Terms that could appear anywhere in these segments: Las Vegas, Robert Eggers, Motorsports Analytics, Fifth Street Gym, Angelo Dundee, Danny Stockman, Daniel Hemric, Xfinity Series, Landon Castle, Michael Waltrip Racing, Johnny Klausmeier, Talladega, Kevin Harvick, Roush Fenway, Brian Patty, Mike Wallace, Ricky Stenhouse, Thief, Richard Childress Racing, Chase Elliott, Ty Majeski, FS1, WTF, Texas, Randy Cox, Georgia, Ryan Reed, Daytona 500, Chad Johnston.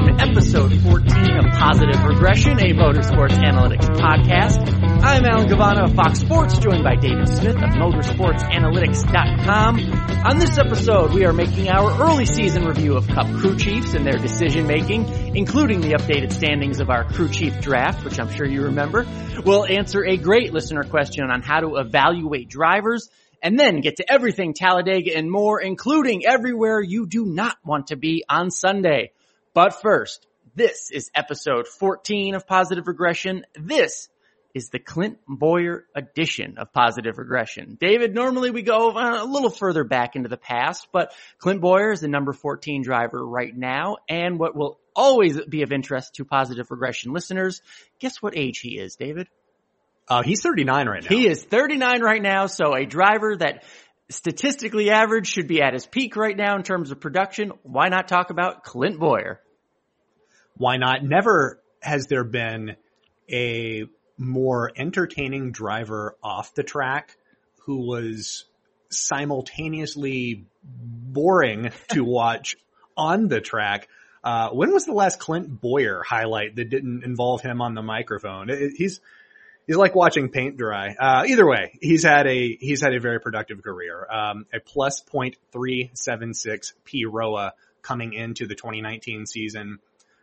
Welcome to episode 14 of Positive Regression, a Motorsports Analytics podcast. I'm Alan Gavana of Fox Sports, joined by David Smith of MotorsportsAnalytics.com. On this episode, we are making our early season review of Cup Crew Chiefs and their decision-making, including the updated standings of our Crew Chief Draft, which I'm sure you remember. We'll answer a great listener question on how to evaluate drivers, and then get to everything Talladega and more, including everywhere you do not want to be on Sunday. But first, this is episode 14 of Positive Regression. This is the Clint Bowyer edition of Positive Regression. David, normally we go a little further back into the past, but Clint Bowyer is the number 14 driver right now. And what will always be of interest to Positive Regression listeners, guess what age he is, David? He's 39 right now. He is 39 right now, so a driver that statistically average should be at his peak right now in terms of production. Why not talk about Clint Bowyer? Why not? Never has there been a more entertaining driver off the track who was simultaneously boring to watch on the track. When was the last Clint Bowyer highlight that didn't involve him on the microphone? He's like watching paint dry. Either way, he's had a very productive career. A plus .376 PROA coming into the 2019 season.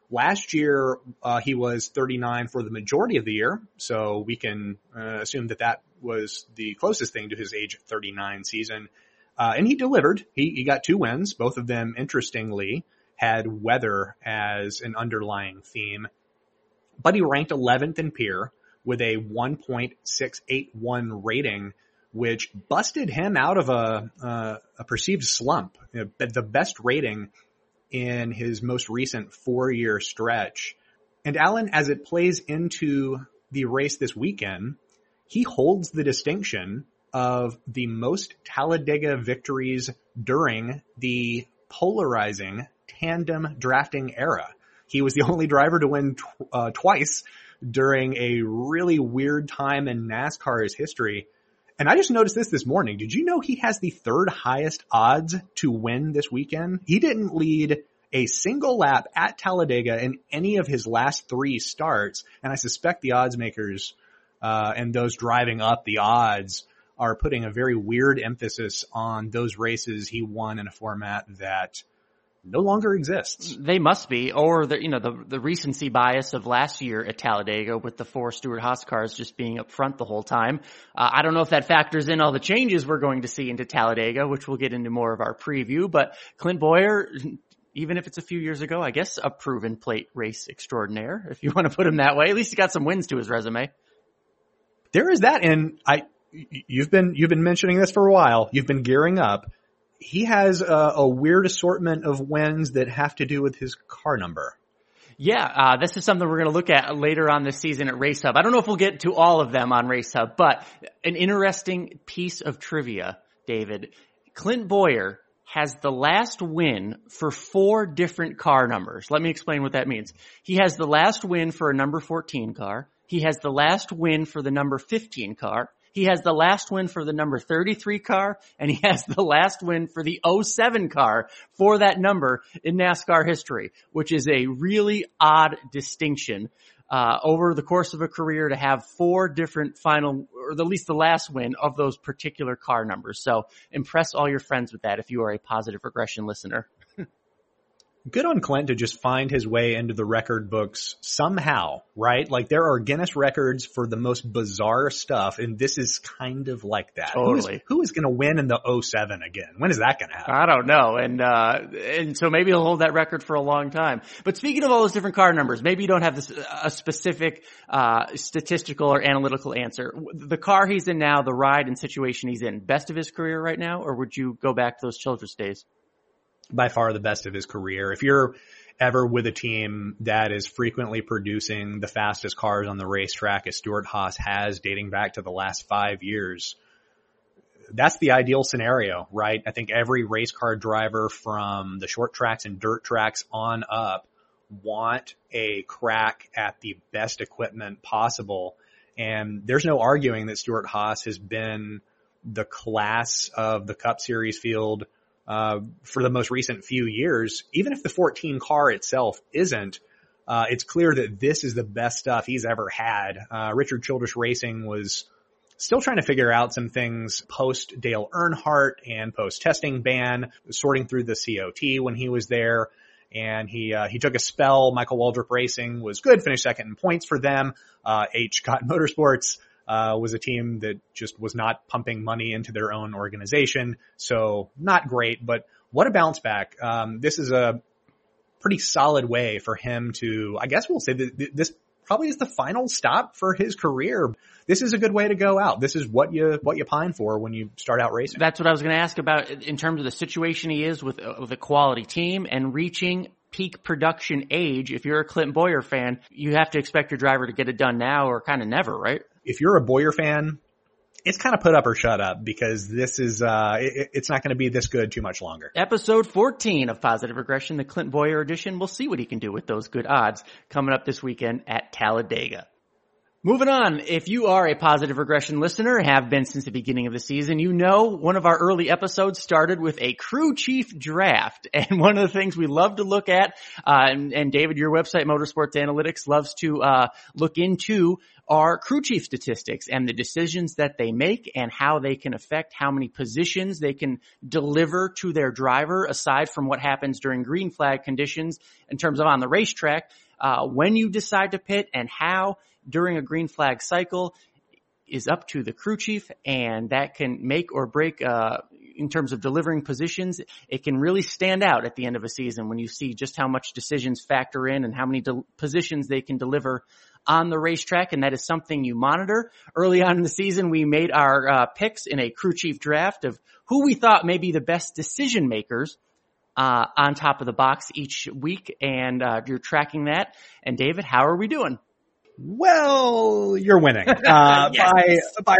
Last year, he was 39 for the majority of the year. So we can assume that was the closest thing to his age 39 season. And he delivered. He got two wins. Both of them, interestingly, had weather as an underlying theme. But he ranked 11th in PEER, with a 1.681 rating, which busted him out of a perceived slump. The best rating in his most recent four-year stretch. And Alan, as it plays into the race this weekend, he holds the distinction of the most Talladega victories during the polarizing tandem drafting era. He was the only driver to win twice during a really weird time in NASCAR's history. And I just noticed this morning. Did you know he has the third highest odds to win this weekend? He didn't lead a single lap at Talladega in any of his last three starts. And I suspect the odds makers and those driving up the odds are putting a very weird emphasis on those races he won in a format that no longer exists. They must be, or the recency bias of last year at Talladega with the four Stewart-Haas cars just being up front the whole time. I don't know if that factors in all the changes we're going to see into Talladega, which we'll get into more of our preview. But Clint Bowyer, even if it's a few years ago, I guess a proven plate race extraordinaire, if you want to put him that way. At least he got some wins to his resume. There is that, and you've been mentioning this for a while. You've been gearing up. He has a weird assortment of wins that have to do with his car number. Yeah, this is something we're going to look at later on this season at Race Hub. I don't know if we'll get to all of them on Race Hub, but an interesting piece of trivia, David. Clint Bowyer has the last win for four different car numbers. Let me explain what that means. He has the last win for a number 14 car. He has the last win for the number 15 car. He has the last win for the number 33 car, and he has the last win for the 07 car for that number in NASCAR history, which is a really odd distinction over the course of a career to have four different final, or at least the last win of those particular car numbers. So impress all your friends with that if you are a Positive Regression listener. Good on Clint to just find his way into the record books somehow, right? Like, there are Guinness records for the most bizarre stuff, and this is kind of like that. Totally. Who is going to win in the 07 again? When is that going to happen? I don't know. And so maybe he'll hold that record for a long time. But speaking of all those different car numbers, maybe you don't have a specific statistical or analytical answer. The car he's in now, the ride and situation he's in, best of his career right now, or would you go back to those Childress days? By far the best of his career. If you're ever with a team that is frequently producing the fastest cars on the racetrack, as Stewart-Haas has dating back to the last 5 years, that's the ideal scenario, right? I think every race car driver from the short tracks and dirt tracks on up want a crack at the best equipment possible. And there's no arguing that Stewart-Haas has been the class of the Cup Series field for the most recent few years, even if the 14 car itself isn't, it's clear that this is the best stuff he's ever had. Richard Childress Racing was still trying to figure out some things post Dale Earnhardt and post testing ban, sorting through the COT when he was there. And he took a spell. Michael Waltrip Racing was good, finished second in points for them. H-Cott Motorsports, was a team that just was not pumping money into their own organization. So not great, but what a bounce back. This is a pretty solid way for him to, I guess we'll say that this probably is the final stop for his career. This is a good way to go out. This is what you pine for when you start out racing. That's what I was going to ask about in terms of the situation he is with a quality team and reaching peak production age. If you're a Clint Bowyer fan, you have to expect your driver to get it done now or kind of never, right? If you're a Bowyer fan, it's kind of put up or shut up, because this is, it's not going to be this good too much longer. Episode 14 of Positive Regression, the Clint Bowyer edition. We'll see what he can do with those good odds coming up this weekend at Talladega. Moving on, if you are a Positive Regression listener, have been since the beginning of the season, you know one of our early episodes started with a crew chief draft. And one of the things we love to look at, and David, your website, Motorsports Analytics, loves to look into are crew chief statistics and the decisions that they make and how they can affect how many positions they can deliver to their driver, aside from what happens during green flag conditions in terms of on the racetrack, when you decide to pit and how during a green flag cycle is up to the crew chief, and that can make or break in terms of delivering positions. It can really stand out at the end of a season when you see just how much decisions factor in and how many positions they can deliver on the racetrack, and that is something you monitor. Early on in the season, we made our picks in a crew chief draft of who we thought may be the best decision makers on top of the box each week, and you're tracking that. And David, how are we doing? Well, you're winning yes. by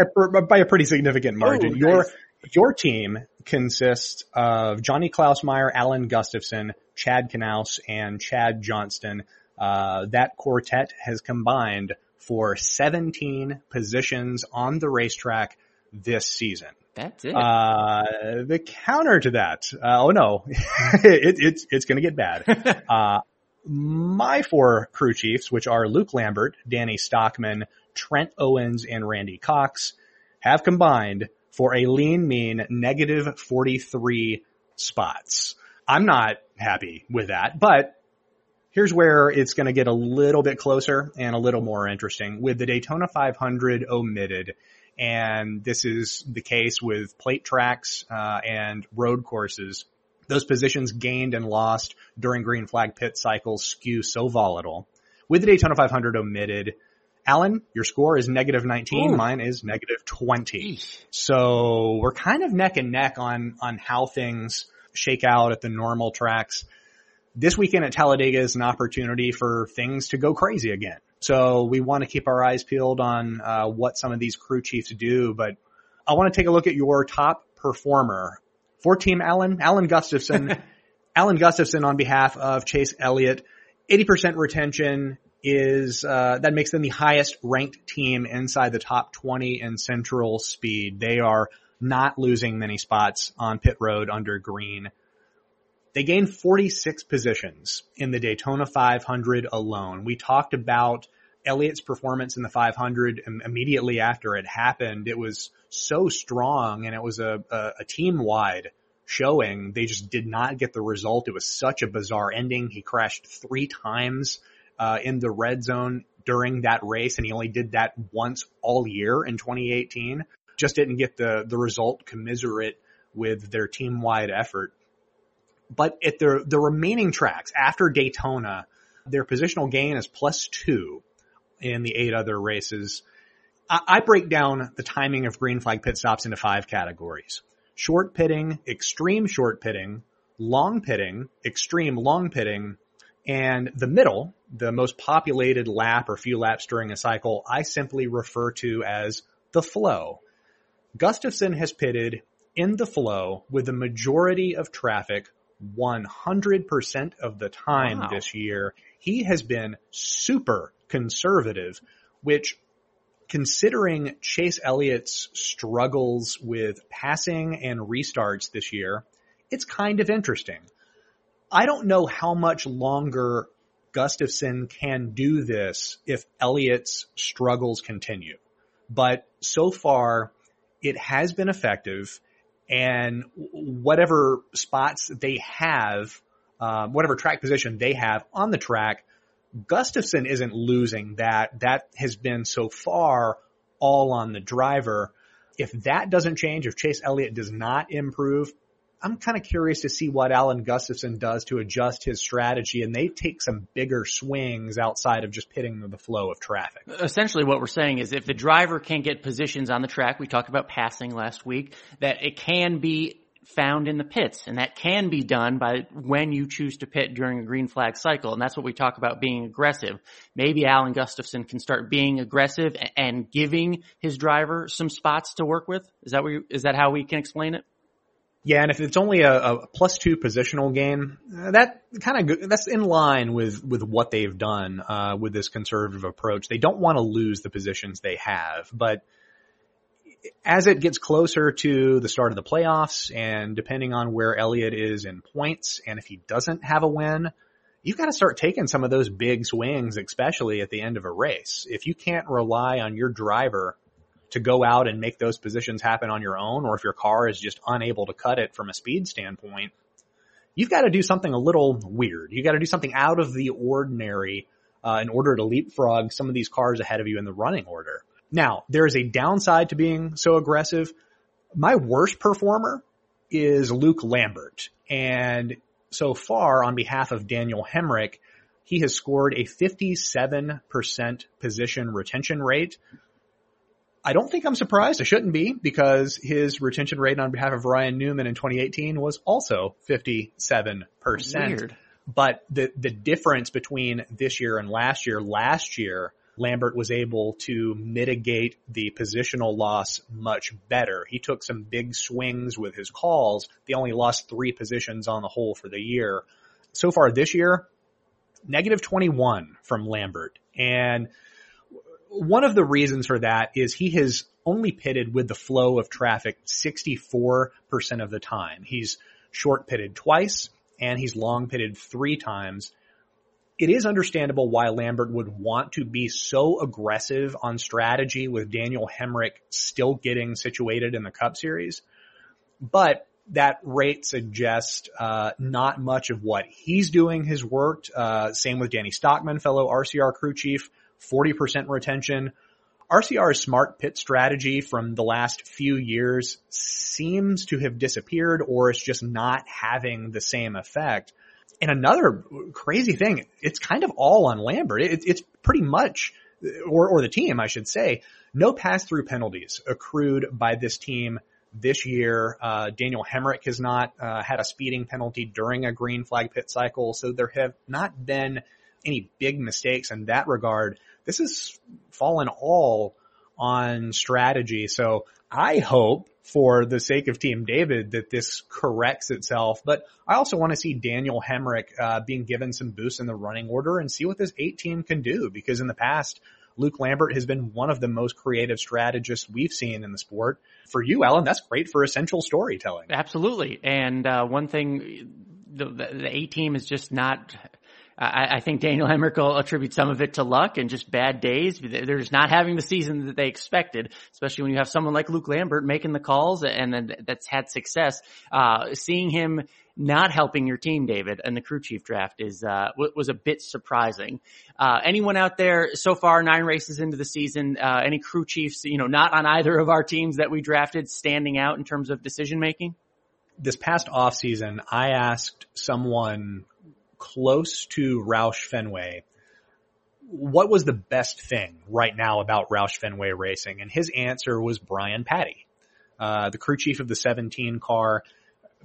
a pretty significant margin. Your team consists of Johnny Klausmeier, Alan Gustafson, Chad Knaus, and Chad Johnston. That quartet has combined for 17 positions on the racetrack this season. That's it. The counter to that, it's going to get bad. My four crew chiefs, which are Luke Lambert, Danny Stockman, Trent Owens, and Randy Cox, have combined for a lean mean negative 43 spots. I'm not happy with that, but here's where it's going to get a little bit closer and a little more interesting with the Daytona 500 omitted. And this is the case with plate tracks, and road courses. Those positions gained and lost during green flag pit cycles skew so volatile. With the Daytona 500 omitted, Alan, your score is negative 19. Ooh. Mine is negative 20. Eesh. So we're kind of neck and neck on how things shake out at the normal tracks. This weekend at Talladega is an opportunity for things to go crazy again. So we want to keep our eyes peeled on what some of these crew chiefs do. But I want to take a look at your top performer for Team Alan, Alan Gustafson. Alan Gustafson on behalf of Chase Elliott, 80% retention is that makes them the highest ranked team inside the top 20 in Central Speed. They are not losing many spots on pit road under green. They gained 46 positions in the Daytona 500 alone. We talked about Elliott's performance in the 500 immediately after it happened. It was so strong, and it was a team-wide showing. They just did not get the result. It was such a bizarre ending. He crashed 3 times in the red zone during that race, and he only did that once all year in 2018. Just didn't get the result commensurate with their team-wide effort. But at the remaining tracks after Daytona, their positional gain is +2 in the 8 other races. I break down the timing of green flag pit stops into 5 categories: short pitting, extreme short pitting, extreme long pitting, and the middle, the most populated lap or few laps during a cycle, I simply refer to as the flow. Gustafson has pitted in the flow with the majority of traffic 100% of the time. Wow. This year, he has been super conservative, which, considering Chase Elliott's struggles with passing and restarts this year, it's kind of interesting. I don't know how much longer Gustafson can do this if Elliott's struggles continue. But so far, it has been effective, and whatever spots they have, whatever track position they have on the track, Gustafson isn't losing that. That has been so far all on the driver. If that doesn't change, if Chase Elliott does not improve, I'm kind of curious to see what Alan Gustafson does to adjust his strategy, and they take some bigger swings outside of just pitting the flow of traffic. Essentially what we're saying is if the driver can get positions on the track, we talked about passing last week, that it can be found in the pits, and that can be done by when you choose to pit during a green flag cycle, and that's what we talk about being aggressive. Maybe Alan Gustafson can start being aggressive and giving his driver some spots to work with. Is that how we can explain it? Yeah, and if it's only a +2 positional gain, that's in line with what they've done with this conservative approach. They don't want to lose the positions they have, but as it gets closer to the start of the playoffs, and depending on where Elliott is in points, and if he doesn't have a win, you've got to start taking some of those big swings, especially at the end of a race. If you can't rely on your driver to go out and make those positions happen on your own, or if your car is just unable to cut it from a speed standpoint, you've got to do something a little weird. You've got to do something out of the ordinary in order to leapfrog some of these cars ahead of you in the running order. Now, there is a downside to being so aggressive. My worst performer is Luke Lambert. And so far, on behalf of Daniel Hemric, he has scored a 57% position retention rate. I don't think I'm surprised. I shouldn't be, because his retention rate on behalf of Ryan Newman in 2018 was also 57%. Weird. But the difference between this year and last year, Lambert was able to mitigate the positional loss much better. He took some big swings with his calls. They only lost 3 positions on the whole for the year. So far this year, -21 from Lambert. And one of the reasons for that is he has only pitted with the flow of traffic 64% of the time. He's short pitted twice, and he's long pitted 3 times. It is understandable why Lambert would want to be so aggressive on strategy with Daniel Hemric still getting situated in the Cup Series, but that rate suggests not much of what he's doing has worked. Same with Danny Stockman, fellow RCR crew chief, 40% retention. RCR's smart pit strategy from the last few years seems to have disappeared, or it's just not having the same effect. And another crazy thing, it's kind of all on Lambert. It's pretty much, or the team, I should say, no pass-through penalties accrued by this team this year. Daniel Hemric has not had a speeding penalty during a green flag pit cycle, so there have not been any big mistakes in that regard. This has fallen all on strategy, so I hope, for the sake of Team David, that this corrects itself. But I also want to see Daniel Hemric being given some boosts in the running order and see what this 8 team can do, because in the past, Luke Lambert has been one of the most creative strategists we've seen in the sport. For you, Alan, that's great for essential storytelling. Absolutely. And one thing, the 8 team is just not... I think Daniel Hemric will attribute some of it to luck and just bad days. They're just not having the season that they expected, especially when you have someone like Luke Lambert making the calls and then that's had success. Seeing him not helping your team, David, and the crew chief draft was a bit surprising. Anyone out there so far, 9 races into the season, any crew chiefs, not on either of our teams that we drafted, standing out in terms of decision making? This past off season, I asked someone close to Roush Fenway, what was the best thing right now about Roush Fenway Racing? And his answer was Brian Patty, the crew chief of the 17 car.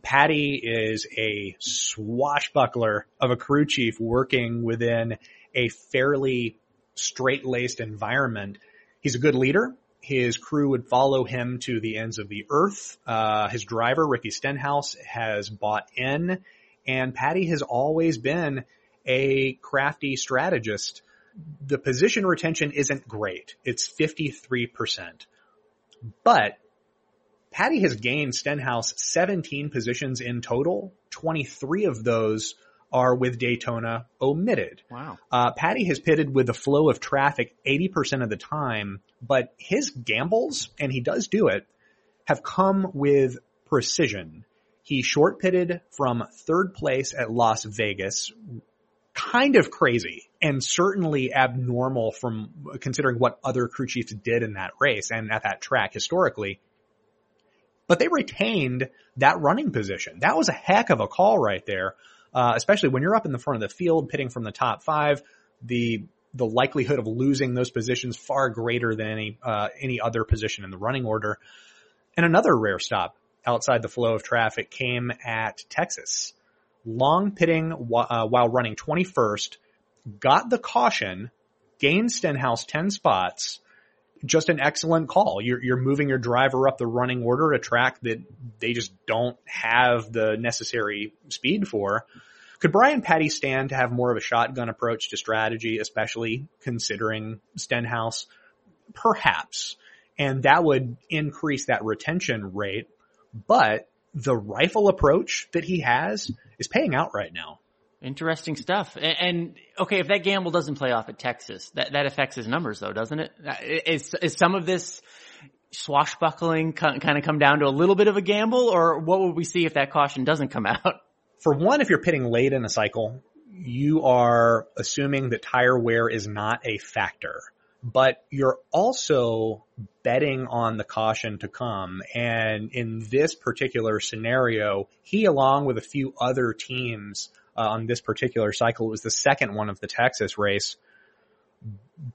Patty is a swashbuckler of a crew chief working within a fairly straight-laced environment. He's a good leader. His crew would follow him to the ends of the earth. His driver, Ricky Stenhouse, has bought in. And Patty has always been a crafty strategist. The position retention isn't great. It's 53%. But Patty has gained Stenhouse 17 positions in total. 23 of those are with Daytona omitted. Wow. Patty has pitted with the flow of traffic 80% of the time, but his gambles, and he does do it, have come with precision. He short pitted from third place at Las Vegas. Kind of crazy and certainly abnormal from considering what other crew chiefs did in that race and at that track historically. But they retained that running position. That was a heck of a call right there. Especially when you're up in the front of the field pitting from the top five, the likelihood of losing those positions far greater than any other position in the running order. And another rare stop outside the flow of traffic came at Texas. Long pitting while running 21st, got the caution, gained Stenhouse 10 spots. Just an excellent call. You're moving your driver up the running order at a track that they just don't have the necessary speed for. Could Brian Patty stand to have more of a shotgun approach to strategy, especially considering Stenhouse? Perhaps. And that would increase that retention rate. But the rifle approach that he has is paying out right now. Interesting stuff. And okay, if that gamble doesn't play off at Texas, that affects his numbers though, doesn't it? Is some of this swashbuckling kind of come down to a little bit of a gamble, or what would we see if that caution doesn't come out? For one, if you're pitting late in a cycle, you are assuming that tire wear is not a factor, but you're also betting on the caution to come. And in this particular scenario, he, along with a few other teams on this particular cycle, it was the second one of the Texas race,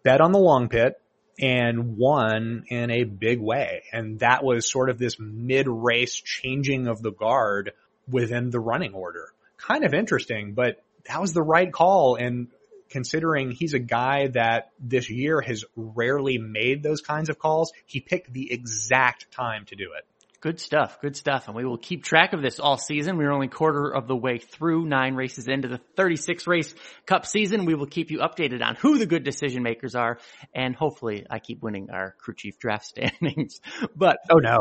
bet on the long pit and won in a big way. And that was sort of this mid-race changing of the guard within the running order. Kind of interesting, but that was the right call. And considering he's a guy that this year has rarely made those kinds of calls, he picked the exact time to do it. Good stuff. Good stuff. And we will keep track of this all season. We're only quarter of the way through, 9 races into the 36 race cup season. We will keep you updated on who the good decision makers are. And hopefully I keep winning our crew chief draft standings, but oh no.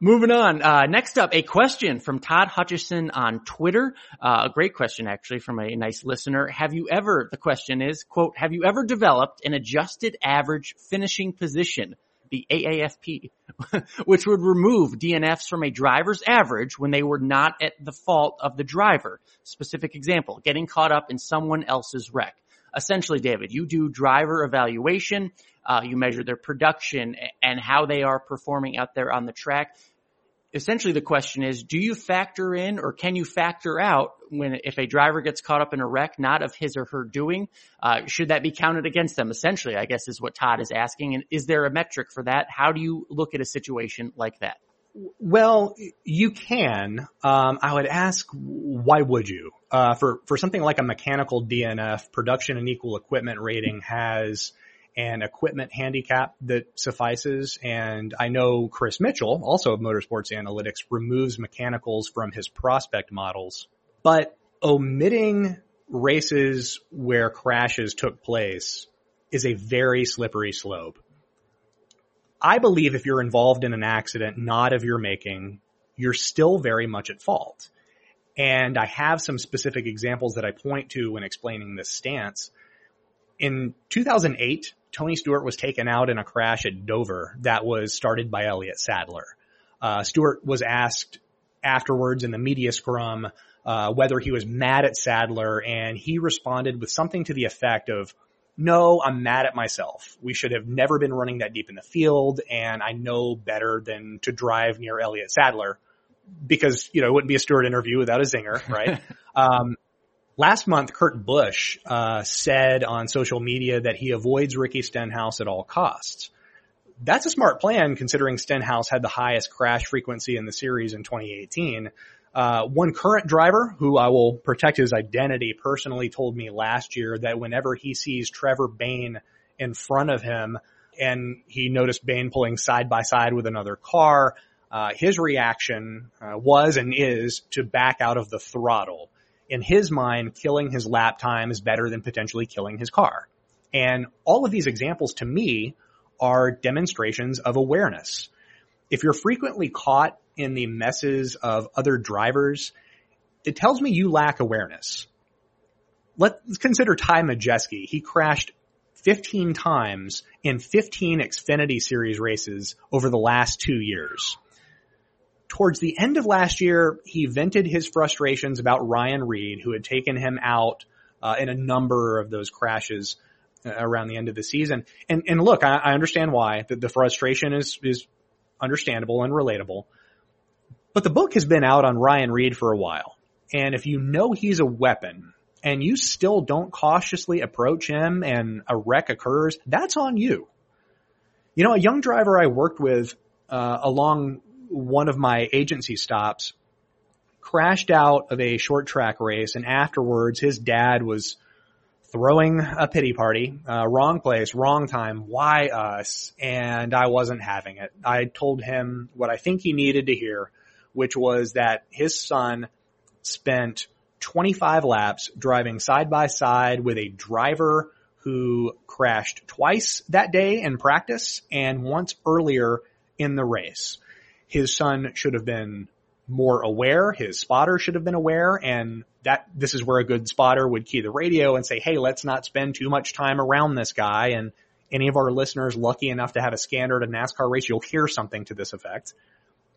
Moving on, next up, a question from Todd Hutchison on Twitter. A great question, actually, from a nice listener. The question is, quote, have you ever developed an adjusted average finishing position, the AAFP, which would remove DNFs from a driver's average when they were not at the fault of the driver? Specific example, getting caught up in someone else's wreck. Essentially, David, you do driver evaluation. You measure their production and how they are performing out there on the track. Essentially, the question is, do you factor in or can you factor out if a driver gets caught up in a wreck, not of his or her doing? Should that be counted against them? Essentially, I guess, is what Todd is asking. And is there a metric for that? How do you look at a situation like that? Well, you can. I would ask, why would you? For something like a mechanical DNF, production and equal equipment rating has an equipment handicap that suffices. And I know Chris Mitchell, also of Motorsports Analytics, removes mechanicals from his prospect models. But omitting races where crashes took place is a very slippery slope. I believe if you're involved in an accident not of your making, you're still very much at fault. And I have some specific examples that I point to when explaining this stance. In 2008, Tony Stewart was taken out in a crash at Dover that was started by Elliott Sadler. Stewart was asked afterwards in the media scrum whether he was mad at Sadler, and he responded with something to the effect of, "No, I'm mad at myself. We should have never been running that deep in the field, and I know better than to drive near Elliott Sadler," because, you know, it wouldn't be a Stewart interview without a zinger, right? Last month, Kurt Busch said on social media that he avoids Ricky Stenhouse at all costs. That's a smart plan, considering Stenhouse had the highest crash frequency in the series in 2018. One current driver, who I will protect his identity personally, told me last year that whenever he sees Trevor Bayne in front of him and he noticed Bayne pulling side by side with another car, his reaction was and is to back out of the throttle. In his mind, killing his lap time is better than potentially killing his car. And all of these examples, to me, are demonstrations of awareness. if you're frequently caught in the messes of other drivers, it tells me you lack awareness. Let's consider Ty Majeski. He crashed 15 times in 15 Xfinity Series races over the last 2 years. Towards the end of last year, he vented his frustrations about Ryan Reed, who had taken him out in a number of those crashes around the end of the season. And look, I understand why. The frustration is understandable and relatable. But the book has been out on Ryan Reed for a while. And if you know he's a weapon and you still don't cautiously approach him and a wreck occurs, that's on you. You know, a young driver I worked with along one of my agency stops crashed out of a short track race, and afterwards his dad was throwing a pity party, wrong place, wrong time, why us? And I wasn't having it. I told him what I think he needed to hear, which was that his son spent 25 laps driving side by side with a driver who crashed twice that day in practice and once earlier in the race. His son should have been more aware. His spotter should have been aware. And this is where a good spotter would key the radio and say, hey, let's not spend too much time around this guy. And any of our listeners lucky enough to have a scanner at a NASCAR race, you'll hear something to this effect.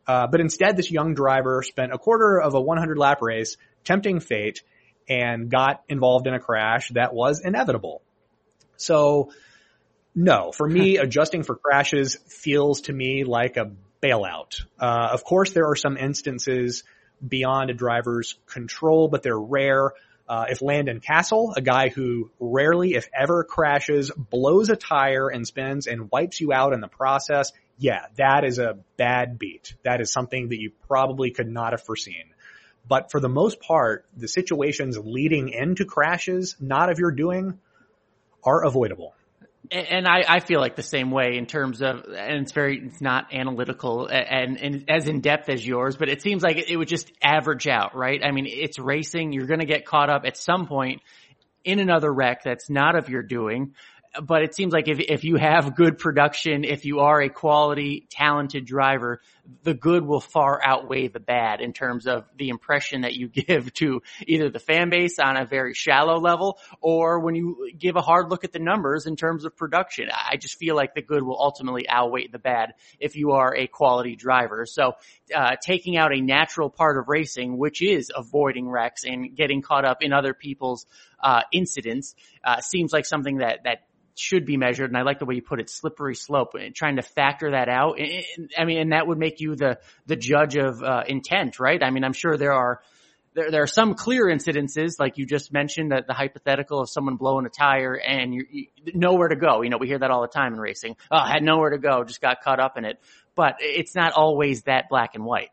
But instead, this young driver spent a quarter of a 100-lap race tempting fate and got involved in a crash that was inevitable. So, no, for me, adjusting for crashes feels to me like a bailout. Of course, there are some instances beyond a driver's control, but they're rare. If Landon Castle, a guy who rarely, if ever, crashes, blows a tire and spins and wipes you out in the process, yeah, that is a bad beat. That is something that you probably could not have foreseen. But for the most part, the situations leading into crashes, not of your doing, are avoidable. And I feel like the same way in terms of, and it's not analytical and as in depth as yours, but it seems like it would just average out, right? I mean, it's racing. You're going to get caught up at some point in another wreck that's not of your doing. But it seems like if you have good production, if you are a quality, talented driver, the good will far outweigh the bad in terms of the impression that you give to either the fan base on a very shallow level or when you give a hard look at the numbers in terms of production. I just feel like the good will ultimately outweigh the bad if you are a quality driver. So taking out a natural part of racing, which is avoiding wrecks and getting caught up in other people's incidents, seems like something that should be measured. And I like the way you put it, slippery slope, and trying to factor that out. I mean, and that would make you the judge of intent, right? I mean, I'm sure there are some clear incidences, like you just mentioned, that the hypothetical of someone blowing a tire and you nowhere to go. You know, we hear that all the time in racing. Oh, I had nowhere to go, just got caught up in it. But it's not always that black and white.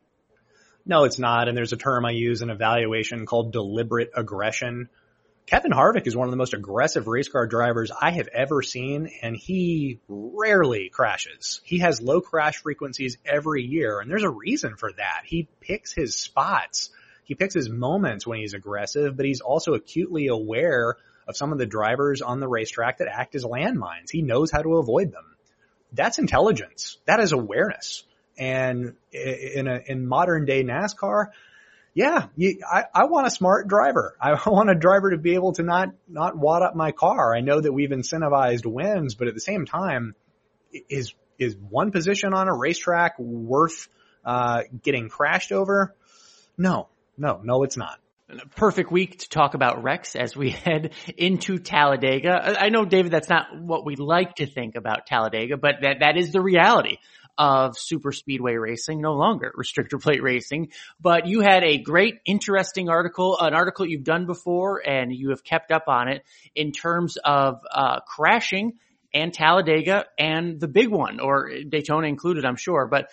No, it's not. And there's a term I use in evaluation called deliberate aggression. Kevin Harvick is one of the most aggressive race car drivers I have ever seen, and he rarely crashes. He has low crash frequencies every year, and there's a reason for that. He picks his spots. He picks his moments when he's aggressive, but he's also acutely aware of some of the drivers on the racetrack that act as landmines. He knows how to avoid them. That's intelligence. That is awareness. And in modern day NASCAR, yeah, I want a smart driver. I want a driver to be able to not wad up my car. I know that we've incentivized wins, but at the same time, is one position on a racetrack worth getting crashed over? No, it's not. Perfect week to talk about wrecks as we head into Talladega. I know, David, that's not what we like to think about Talladega, but that is the reality of super speedway racing, no longer restrictor plate racing. But you had a great, interesting article, an article you've done before and you have kept up on it in terms of crashing and Talladega and the big one, or Daytona included, I'm sure. But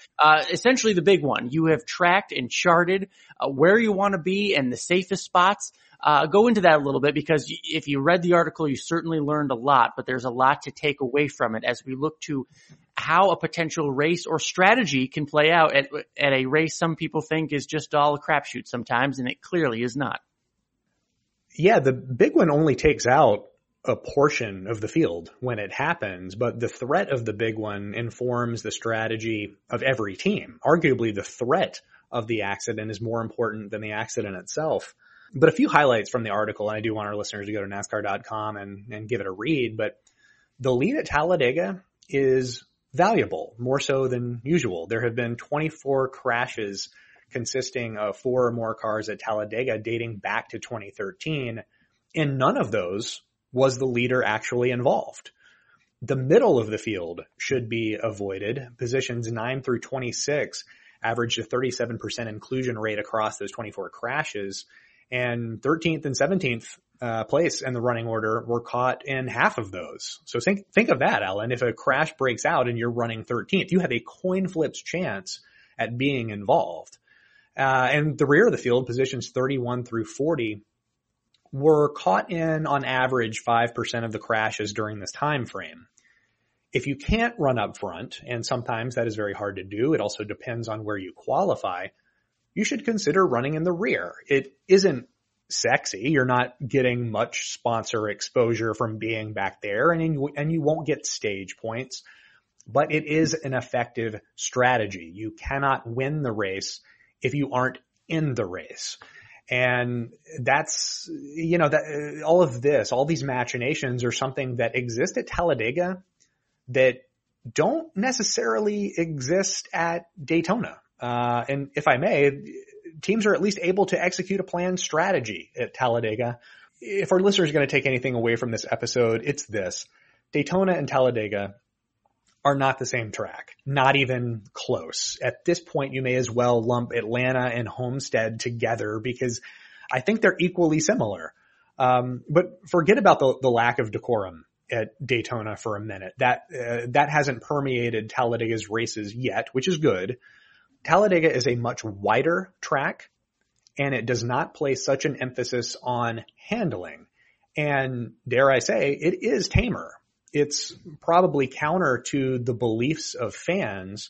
essentially the big one, you have tracked and charted where you want to be and the safest spots. Go into that a little bit, because if you read the article, you certainly learned a lot, but there's a lot to take away from it as we look to how a potential race or strategy can play out at a race some people think is just all a crapshoot sometimes, and it clearly is not. Yeah, the big one only takes out a portion of the field when it happens, but the threat of the big one informs the strategy of every team. Arguably, the threat of the accident is more important than the accident itself. But a few highlights from the article, and I do want our listeners to go to NASCAR.com and give it a read, but the lead at Talladega is valuable, more so than usual. There have been 24 crashes consisting of 4 or more cars at Talladega dating back to 2013, and none of those was the leader actually involved. The middle of the field should be avoided. Positions 9 through 26 averaged a 37% inclusion rate across those 24 crashes, and 13th and 17th place in the running order were caught in half of those. So think of that, Alan. If a crash breaks out and you're running 13th, you have a coin flip's chance at being involved. And the rear of the field, positions 31 through 40, were caught in, on average, 5% of the crashes during this time frame. If you can't run up front, and sometimes that is very hard to do, it also depends on where you qualify, you should consider running in the rear. It isn't sexy. You're not getting much sponsor exposure from being back there, and you won't get stage points, but it is an effective strategy. You cannot win the race if you aren't in the race. And that's, you know, that all of this, all these machinations are something that exist at Talladega that don't necessarily exist at Daytona. And if I may, teams are at least able to execute a planned strategy at Talladega. If our listeners are going to take anything away from this episode, it's this. Daytona and Talladega are not the same track, not even close. At this point, you may as well lump Atlanta and Homestead together because I think they're equally similar. But forget about the lack of decorum at Daytona for a minute. That hasn't permeated Talladega's races yet, which is good. Talladega is a much wider track, and it does not place such an emphasis on handling. And dare I say, it is tamer. It's probably counter to the beliefs of fans,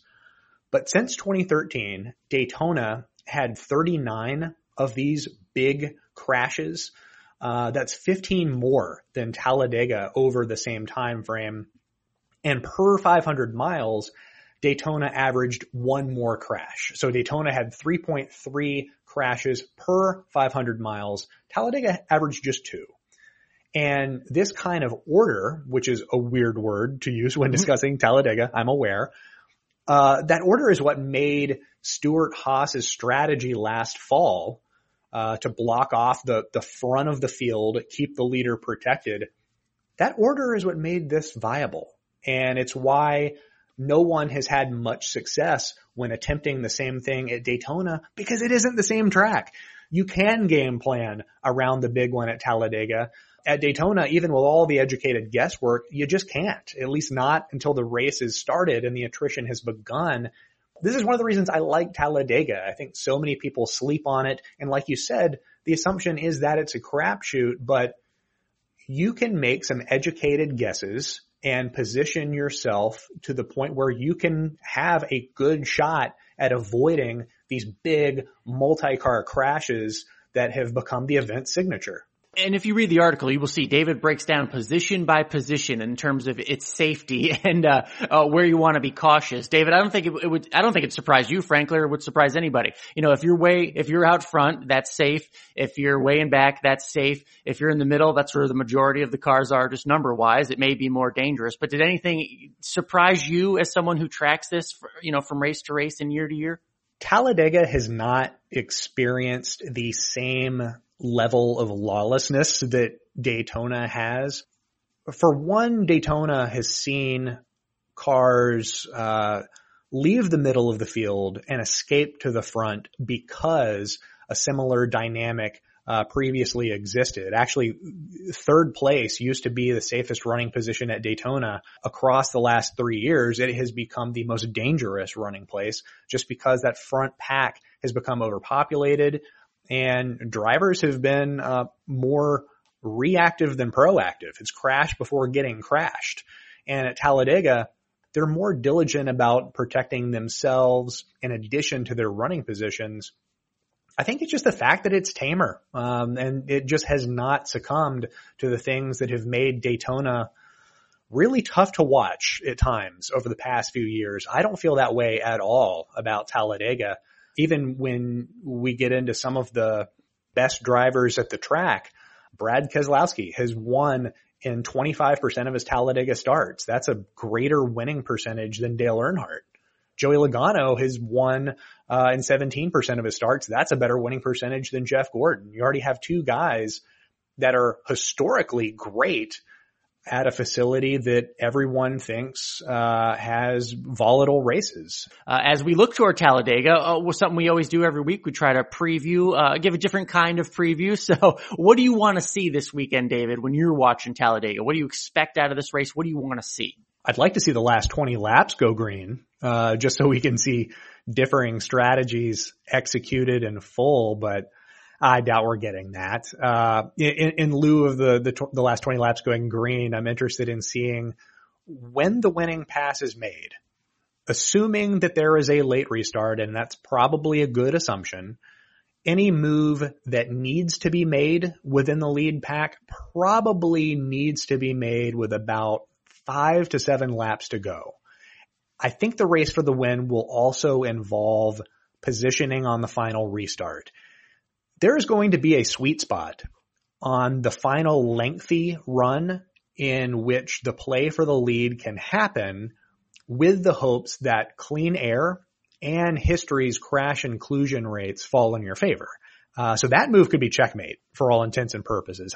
but since 2013, Daytona had 39 of these big crashes. That's 15 more than Talladega over the same time frame. And per 500 miles, Daytona averaged 1 more crash. So Daytona had 3.3 crashes per 500 miles. Talladega averaged just 2. And this kind of order, which is a weird word to use when discussing Talladega, I'm aware, that order is what made Stewart-Haas's strategy last fall to block off the front of the field, keep the leader protected. That order is what made this viable. And it's why no one has had much success when attempting the same thing at Daytona, because it isn't the same track. You can game plan around the big one at Talladega. At Daytona, even with all the educated guesswork, you just can't, at least not until the race is started and the attrition has begun. This is one of the reasons I like Talladega. I think so many people sleep on it. And like you said, the assumption is that it's a crapshoot, but you can make some educated guesses and position yourself to the point where you can have a good shot at avoiding these big multi-car crashes that have become the event signature. And if you read the article, you will see David breaks down position by position in terms of its safety and where you want to be cautious. David, I don't think it surprised you, frankly, or would surprise anybody. You know, if you're out front, that's safe. If you're way in back, that's safe. If you're in the middle, that's where the majority of the cars are, just number wise. It may be more dangerous. But did anything surprise you as someone who tracks this, from race to race and year to year? Talladega has not experienced the same level of lawlessness that Daytona has. For one, Daytona has seen cars leave the middle of the field and escape to the front because a similar dynamic previously existed. Actually, third place used to be the safest running position at Daytona. Across the last 3 years, it has become the most dangerous running place just because that front pack has become overpopulated. And drivers have been more reactive than proactive. It's crash before getting crashed. And at Talladega, they're more diligent about protecting themselves in addition to their running positions. I think it's just the fact that it's tamer, and it just has not succumbed to the things that have made Daytona really tough to watch at times over the past few years. I don't feel that way at all about Talladega, even when we get into some of the best drivers at the track. Brad Keselowski has won in 25% of his Talladega starts. That's a greater winning percentage than Dale Earnhardt. Joey Logano has won in 17% of his starts. That's a better winning percentage than Jeff Gordon. You already have two guys that are historically great at a facility that everyone thinks has volatile races. As we look to our Talladega, something we always do every week, we try to preview, give a different kind of preview. So what do you want to see this weekend, David, when you're watching Talladega? What do you expect out of this race? What do you want to see? I'd like to see the last 20 laps go green, just so we can see differing strategies executed in full, but I doubt we're getting that. In lieu of the last 20 laps going green, I'm interested in seeing when the winning pass is made. Assuming that there is a late restart, and that's probably a good assumption, any move that needs to be made within the lead pack probably needs to be made with about 5 to 7 laps to go. I think the race for the win will also involve positioning on the final restart. There is going to be a sweet spot on the final lengthy run in which the play for the lead can happen, with the hopes that clean air and history's crash inclusion rates fall in your favor. So that move could be checkmate for all intents and purposes.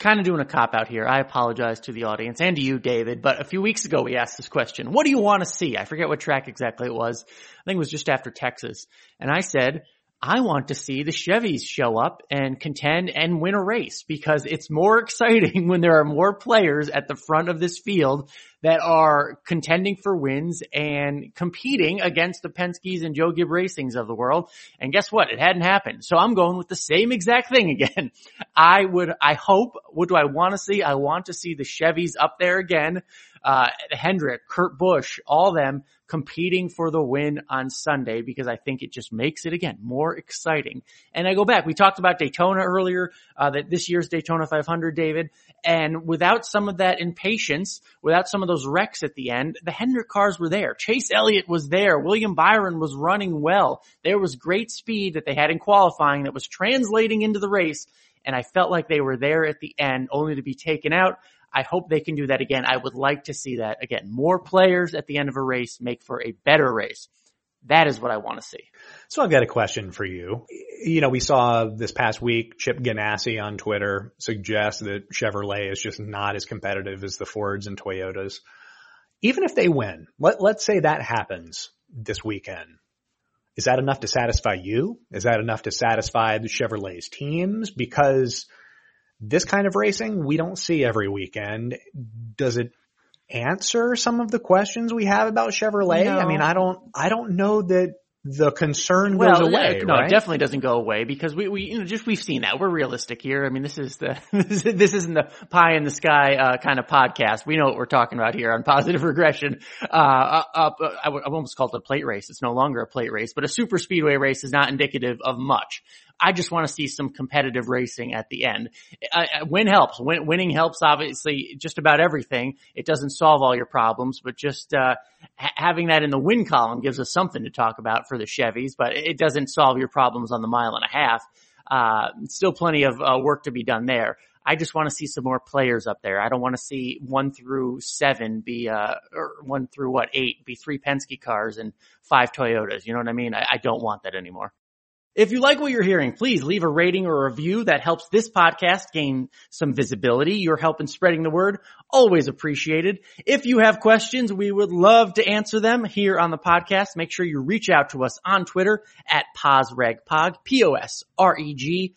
Kind of doing a cop-out here. I apologize to the audience and to you, David, but a few weeks ago we asked this question. What do you want to see? I forget what track exactly it was. I think it was just after Texas. And I said, I want to see the Chevys show up and contend and win a race, because it's more exciting when there are more players at the front of this field that are contending for wins and competing against the Penskes and Joe Gibb Racings of the world. And guess what? It hadn't happened. So I'm going with the same exact thing again. What do I want to see? I want to see the Chevys up there again. Hendrick, Kurt Busch, all them competing for the win on Sunday, because I think it just makes it, again, more exciting. And I go back. We talked about Daytona earlier, that this year's Daytona 500, David. And without some of that impatience, without some of those wrecks at the end, the Hendrick cars were there. Chase Elliott was there. William Byron was running well. There was great speed that they had in qualifying that was translating into the race. And I felt like they were there at the end, only to be taken out. I hope they can do that again. I would like to see that again. More players at the end of a race make for a better race. That is what I want to see. So I've got a question for you. You know, we saw this past week Chip Ganassi on Twitter suggest that Chevrolet is just not as competitive as the Fords and Toyotas. Even if they win, let's say that happens this weekend. Is that enough to satisfy you? Is that enough to satisfy the Chevrolet's teams? Because this kind of racing we don't see every weekend. Does it answer some of the questions we have about Chevrolet? No. I mean, I don't know that the concern goes away. No, right? It definitely doesn't go away, because we've seen that. We're realistic here. I mean, this isn't the pie in the sky kind of podcast. We know what we're talking about here on Positive Regression. I almost called it a plate race. It's no longer a plate race, but a super speedway race is not indicative of much. I just want to see some competitive racing at the end. Win helps. Winning helps, obviously, just about everything. It doesn't solve all your problems, but just having that in the win column gives us something to talk about for the Chevys, but it doesn't solve your problems on the mile and a half. Still plenty of work to be done there. I just want to see some more players up there. I don't want to see 1 through 7 be, or 1 through 8 be 3 Penske cars and 5 Toyotas. You know what I mean? I don't want that anymore. If you like what you're hearing, please leave a rating or a review. That helps this podcast gain some visibility. Your help in spreading the word, always appreciated. If you have questions, we would love to answer them here on the podcast. Make sure you reach out to us on Twitter at POSREGPOD, POSREGPOD.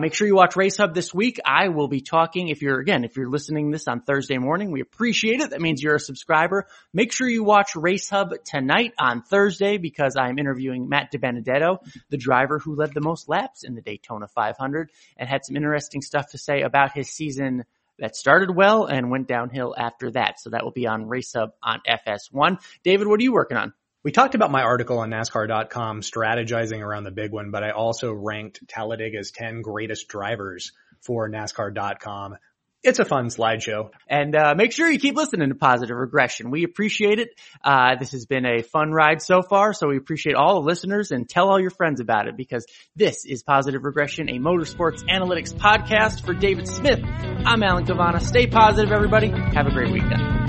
Make sure you watch Race Hub this week. I will be talking, if you're listening this on Thursday morning, we appreciate it. That means you're a subscriber. Make sure you watch Race Hub tonight on Thursday, because I'm interviewing Matt DiBenedetto, the driver who led the most laps in the Daytona 500 and had some interesting stuff to say about his season that started well and went downhill after that. So that will be on Race Hub on FS1. David, what are you working on? We talked about my article on NASCAR.com strategizing around the big one, but I also ranked Talladega's 10 greatest drivers for NASCAR.com. It's a fun slideshow. And make sure you keep listening to Positive Regression. We appreciate it. This has been a fun ride so far, so we appreciate all the listeners, and tell all your friends about it, because this is Positive Regression, a Motorsports Analytics podcast. For David Smith, I'm Alan Cavana. Stay positive, everybody. Have a great weekend.